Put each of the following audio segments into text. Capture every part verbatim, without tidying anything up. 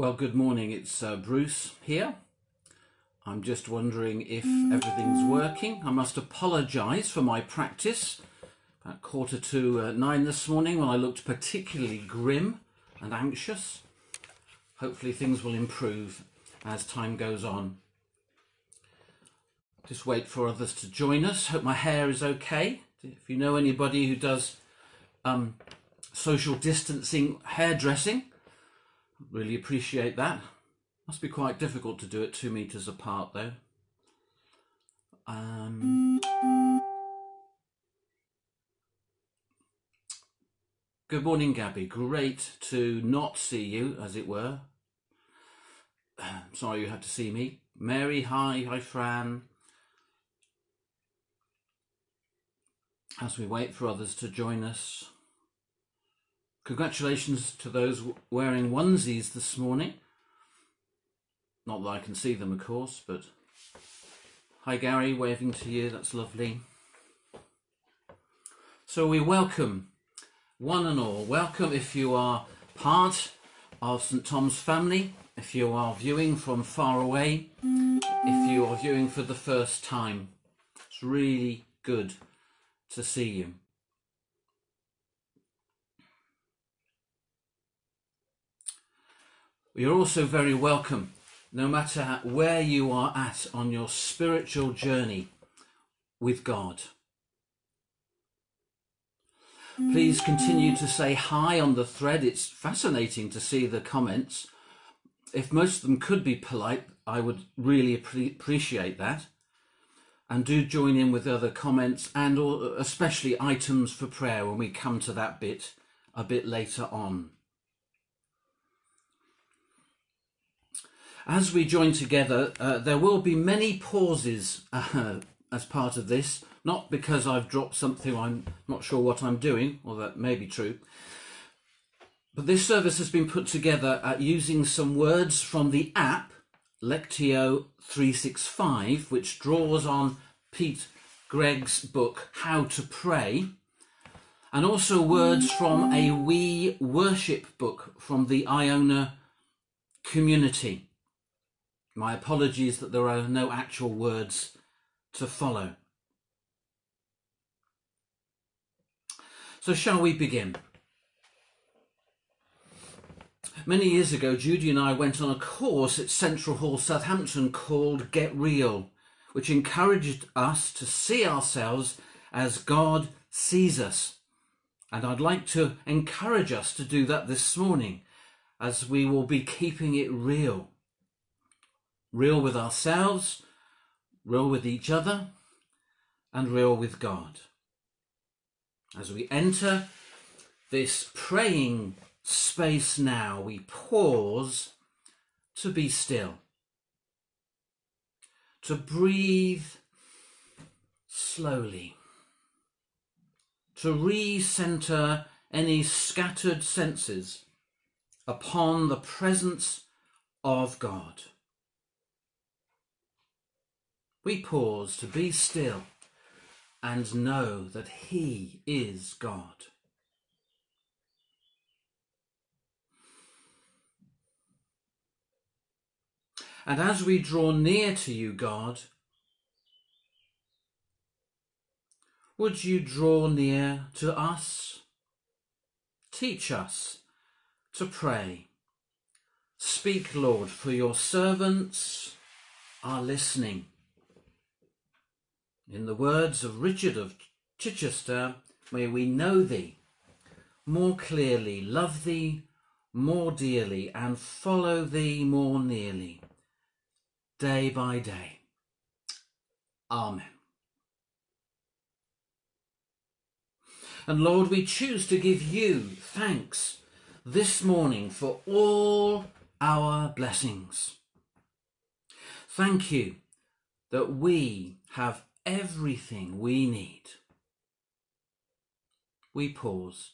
Well, good morning, it's uh, Bruce here. I'm just wondering if everything's working. I must apologise for my practice. About quarter to uh, nine this morning when I looked particularly grim and anxious. Hopefully things will improve as time goes on. Just wait for others to join us. Hope my hair is okay. If you know anybody who does um, social distancing hairdressing, really appreciate that. Must be quite difficult to do it two meters apart though. Um, good morning, Gabby. Great to not see you, as it were. Sorry you had to see me. Mary, hi. Hi, Fran. As we wait for others to join us. Congratulations to those wearing onesies this morning. Not that I can see them, of course, but hi, Gary, waving to you. That's lovely. So we welcome one and all. Welcome if you are part of Saint Tom's family, if you are viewing from far away, if you are viewing for the first time. It's really good to see you. You're also very welcome, no matter where you are at on your spiritual journey with God. Please continue to say hi on the thread. It's fascinating to see the comments. If most of them could be polite, I would really appreciate that. And do join in with other comments and especially items for prayer when we come to that bit a bit later on. As we join together, uh, there will be many pauses uh, as part of this, not because I've dropped something, I'm not sure what I'm doing, or that may be true. But this service has been put together uh, using some words from the app, Lectio three sixty-five, which draws on Pete Gregg's book, How to Pray, and also words from a We Worship book from the Iona community. My apologies that there are no actual words to follow. So shall we begin? Many years ago, Judy and I went on a course at Central Hall, Southampton, called Get Real, which encouraged us to see ourselves as God sees us. And I'd like to encourage us to do that this morning, as we will be keeping it real. Real with ourselves, real with each other, and real with God. As we enter this praying space now, we pause to be still, to breathe slowly, to recenter any scattered senses upon the presence of God. We pause to be still and know that He is God. And as we draw near to you, God, would you draw near to us? Teach us to pray. Speak, Lord, for your servants are listening. In the words of Richard of Chichester, may we know thee more clearly, love thee more dearly, and follow thee more nearly, day by day. Amen. And Lord, we choose to give you thanks this morning for all our blessings. Thank you that we have everything we need. We pause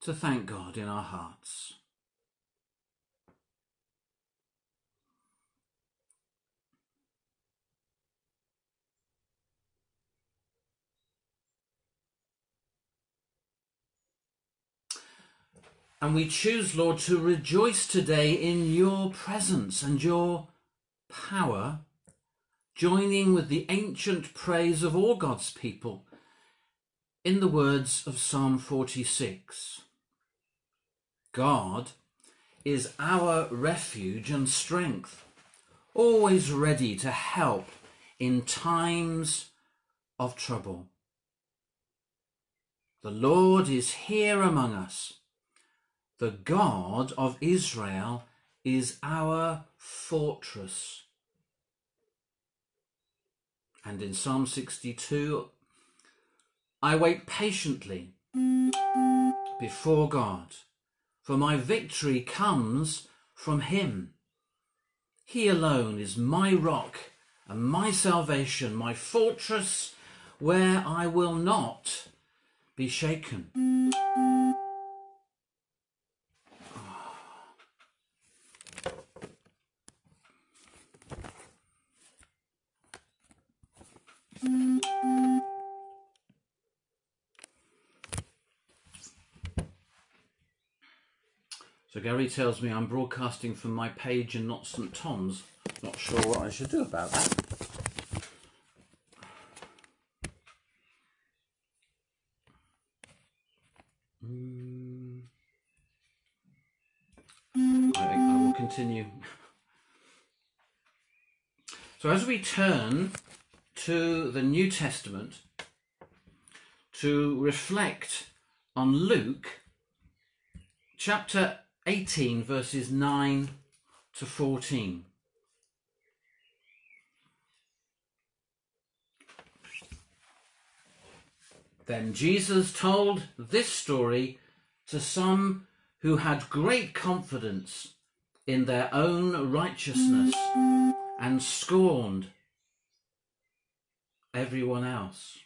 to thank God in our hearts. And we choose, Lord, to rejoice today in your presence and your power, joining with the ancient praise of all God's people in the words of Psalm forty-six. God is our refuge and strength, always ready to help in times of trouble. The Lord is here among us. The God of Israel is our fortress. And in Psalm sixty-two, I wait patiently before God, for my victory comes from him. He alone is my rock and my salvation, my fortress where I will not be shaken. Oh. So Gary tells me I'm broadcasting from my page and not Saint Tom's. Not sure what I should do about that. Mm. I think I will continue. So as we turn to the New Testament to reflect on Luke chapter eighteen verses nine to fourteen. Then Jesus told this story to some who had great confidence in their own righteousness and scorned everyone else.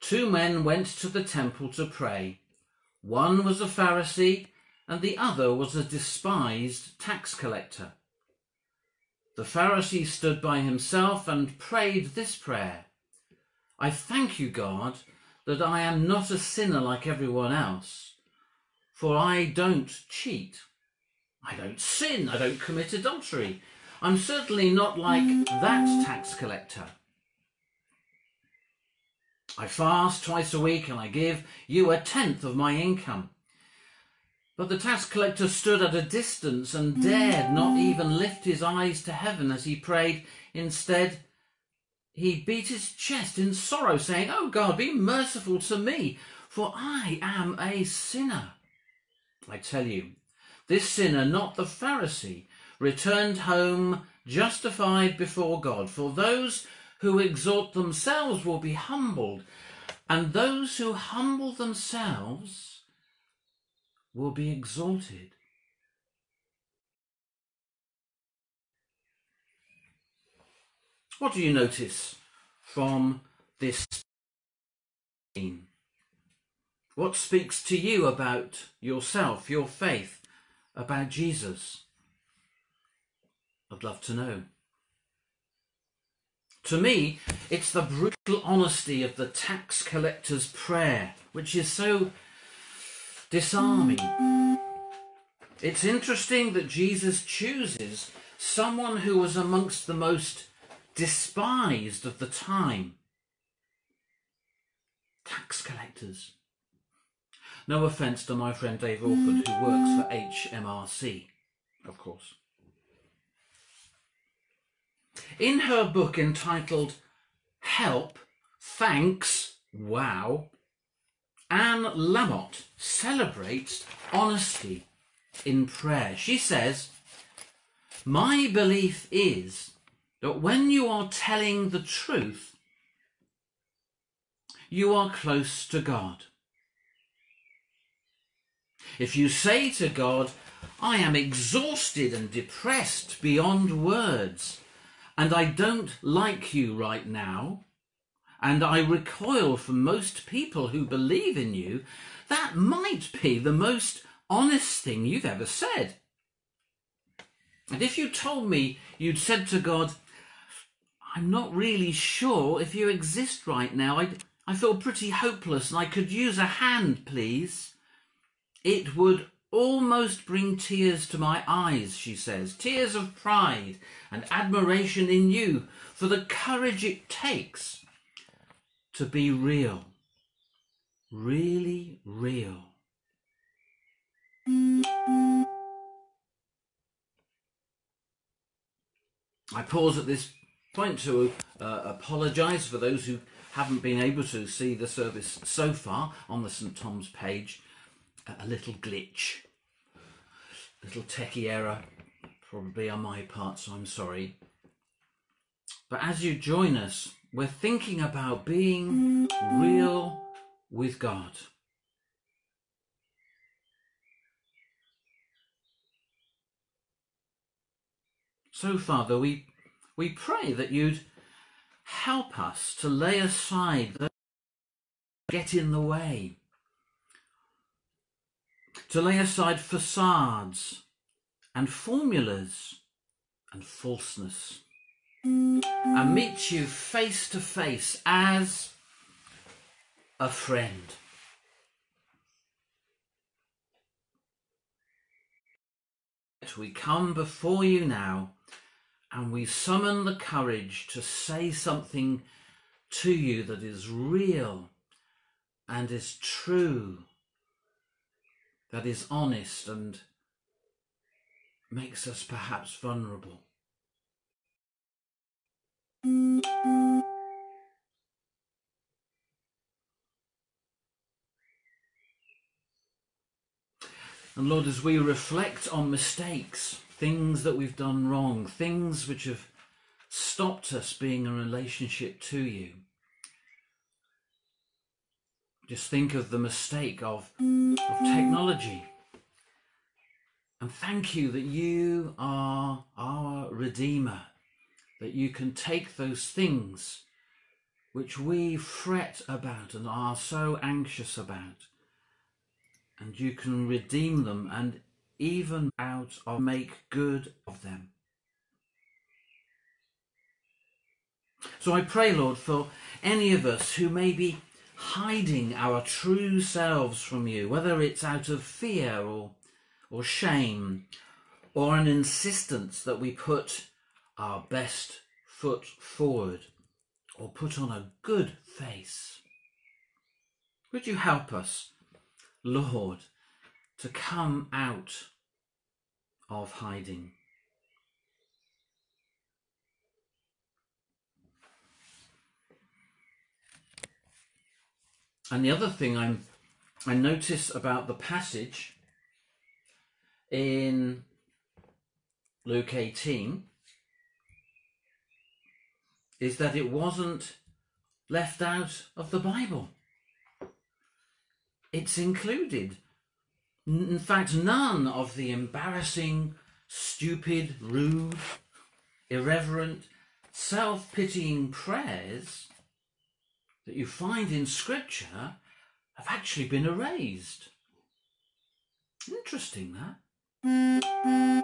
Two men went to the temple to pray. One was a Pharisee and the other was a despised tax collector. The Pharisee stood by himself and prayed this prayer: I thank you, God, that I am not a sinner like everyone else, for I don't cheat. I don't sin. I don't commit adultery. I'm certainly not like that tax collector. I fast twice a week and I give you a tenth of my income. But the tax collector stood at a distance and dared not even lift his eyes to heaven as he prayed. Instead, he beat his chest in sorrow, saying, Oh God, be merciful to me, for I am a sinner. I tell you, this sinner, not the Pharisee, returned home justified before God, for those who exalt themselves will be humbled, and those who humble themselves will be exalted. What do you notice from this scene? What speaks to you about yourself, your faith, about Jesus? I'd love to know. To me, it's the brutal honesty of the tax collector's prayer, which is so disarming. It's interesting that Jesus chooses someone who was amongst the most despised of the time. Tax collectors. No offence to my friend Dave Orford, who works for H M R C, of course. In her book entitled Help, Thanks, Wow, Anne Lamott celebrates honesty in prayer. She says, My belief is that when you are telling the truth, you are close to God. If you say to God, I am exhausted and depressed beyond words, and I don't like you right now, and I recoil from most people who believe in you, that might be the most honest thing you've ever said. And if you told me you'd said to God, I'm not really sure if you exist right now, I, I feel pretty hopeless and I could use a hand, please, It would almost bring tears to my eyes, she says, tears of pride and admiration in you for the courage it takes to be real, really real. I pause at this point to uh, apologise for those who haven't been able to see the service so far on the Saint Tom's page. A little glitch, a little techie error, probably on my part, so I'm sorry. But as you join us, we're thinking about being real with God. So, Father, we, we pray that you'd help us to lay aside those who get in the way, to lay aside facades and formulas and falseness, and meet you face to face as a friend. We come before you now, and we summon the courage to say something to you that is real and is true, that is honest and makes us perhaps vulnerable. And Lord, as we reflect on mistakes, things that we've done wrong, things which have stopped us being in a relationship to you, just think of the mistake of, of technology. And thank you that you are our Redeemer, that you can take those things which we fret about and are so anxious about, and you can redeem them and even out or make good of them. So I pray, Lord, for any of us who may be hiding our true selves from you, whether it's out of fear or, or shame, or an insistence that we put our best foot forward or put on a good face. Would you help us, Lord, to come out of hiding? And the other thing I'm, I notice about the passage in Luke eighteen is that it wasn't left out of the Bible. It's included. In fact, none of the embarrassing, stupid, rude, irreverent, self-pitying prayers that you find in Scripture have actually been erased. Interesting, that.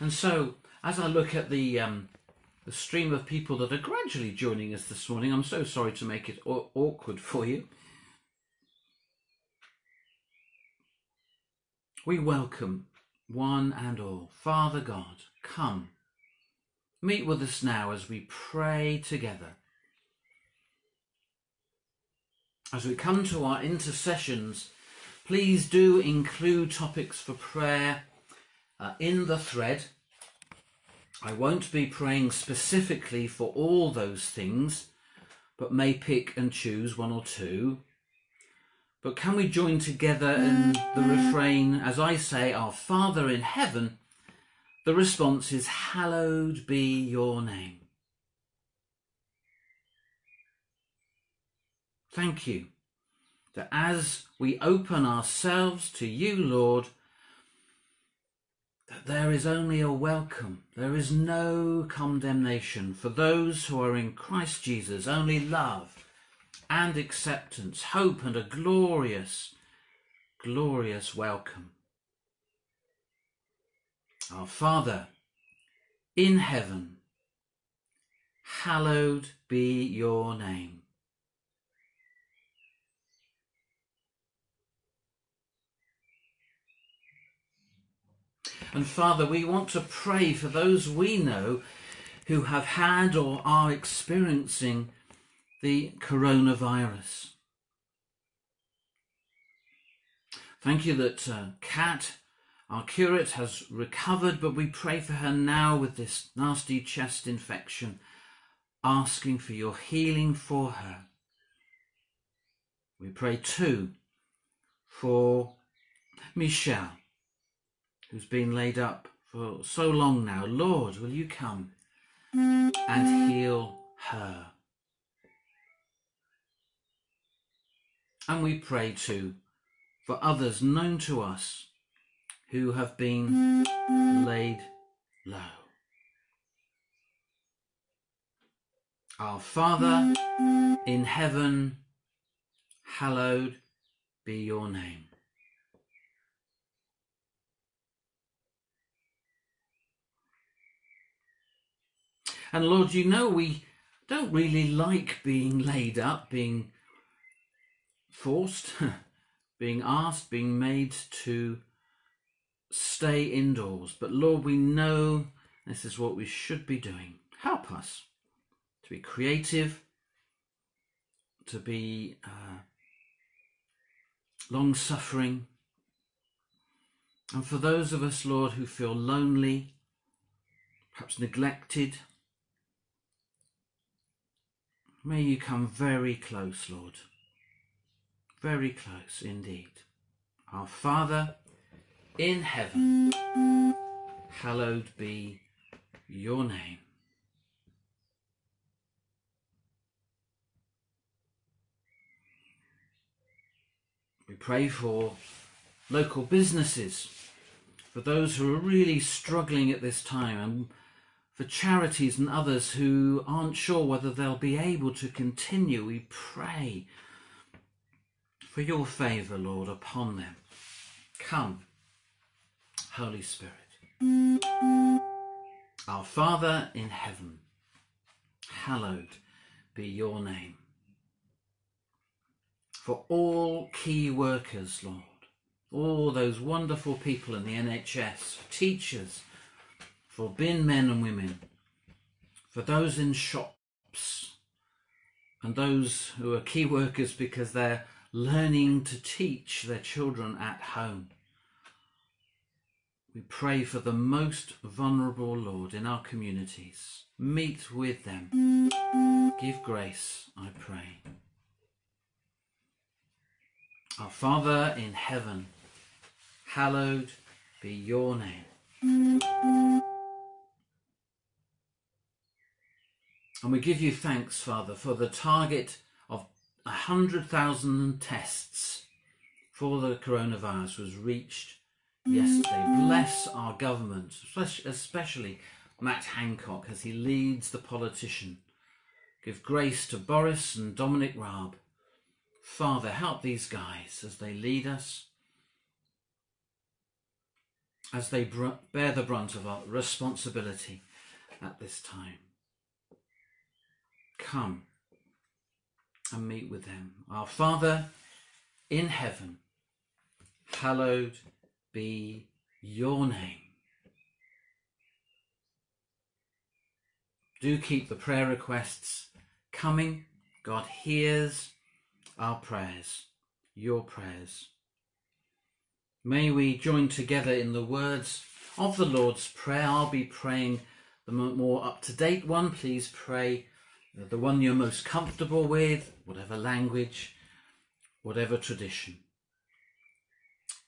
And so, as I look at the um, the stream of people that are gradually joining us this morning, I'm so sorry to make it awkward for you. We welcome one and all. Father God, come. Meet with us now as we pray together. As we come to our intercessions, please do include topics for prayer uh, in the thread. I won't be praying specifically for all those things, but may pick and choose one or two. But can we join together in the refrain, as I say, our Father in heaven? The response is, hallowed be your name. Thank you that as we open ourselves to you, Lord, that there is only a welcome, there is no condemnation for those who are in Christ Jesus, only love and acceptance, hope and a glorious, glorious welcome. Our Father in heaven, hallowed be your name. And Father, we want to pray for those we know who have had or are experiencing the coronavirus. Thank you that uh, Kat, our curate, has recovered, but we pray for her now with this nasty chest infection, asking for your healing for her. We pray too for Michelle, who's been laid up for so long now. Lord, will you come and heal her? And we pray too for others known to us who have been laid low. Our Father in heaven, hallowed be your name. And Lord, you know we don't really like being laid up, being forced, being asked, being made to stay indoors. But Lord, we know this is what we should be doing. Help us to be creative, to be uh, long-suffering. And for those of us, Lord, who feel lonely, perhaps neglected, may you come very close, Lord, very close indeed. Our Father in heaven, hallowed be your name. We pray for local businesses, for those who are really struggling at this time, and for charities and others who aren't sure whether they'll be able to continue. We pray for your favour, Lord, upon them. Come, Holy Spirit. Our Father in heaven, hallowed be your name. For all key workers, Lord, all those wonderful people in the N H S, teachers, for bin men and women, for those in shops, and those who are key workers because they're learning to teach their children at home. We pray for the most vulnerable, Lord, in our communities. Meet with them. Give grace, I pray. Our Father in heaven, hallowed be your name. And we give you thanks, Father, for the target of one hundred thousand tests for the coronavirus was reached yesterday. Bless our government, especially Matt Hancock as he leads the politician. Give grace to Boris and Dominic Raab. Father, help these guys as they lead us, as they bear the brunt of our responsibility at this time. Come and meet with them. Our Father in heaven, hallowed be your name. Do keep the prayer requests coming. God hears our prayers, your prayers. May we join together in the words of the Lord's Prayer. I'll be praying the more up-to-date one. Please pray the one you're most comfortable with, whatever language, whatever tradition.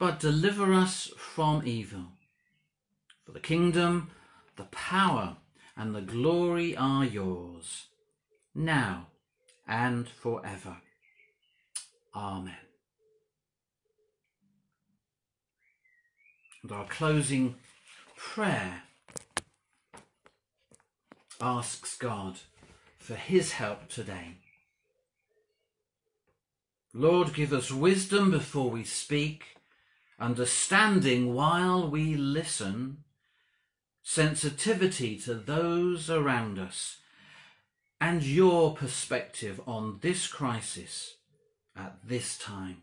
but deliver us from evil. For the kingdom, the power, and the glory are yours, now and forever. Amen. And our closing prayer asks God for his help today. Lord, give us wisdom before we speak, understanding while we listen, sensitivity to those around us, and your perspective on this crisis at this time.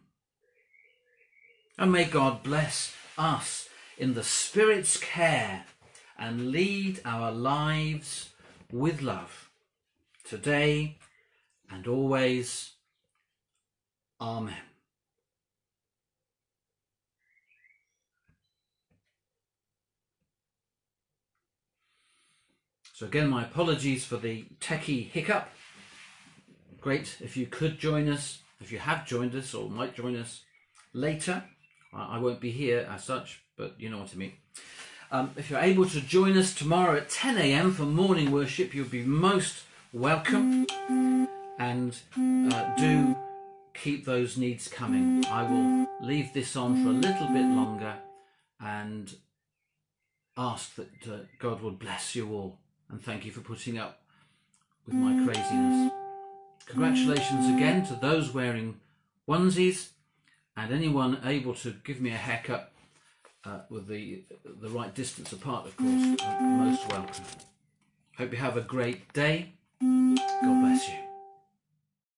And may God bless us in the Spirit's care and lead our lives with love, today and always. Amen. So again, my apologies for the techie hiccup. Great if you could join us, if you have joined us or might join us later. I won't be here as such, but you know what I mean. Um, if you're able to join us tomorrow at ten A M for morning worship, you'll be most welcome, and uh, do keep those needs coming. I will leave this on for a little bit longer and ask that uh, God will bless you all, and thank you for putting up with my craziness. Congratulations again to those wearing onesies and anyone able to give me a haircut uh, with the, the right distance apart, of course. Most welcome. Hope you have a great day. God bless you.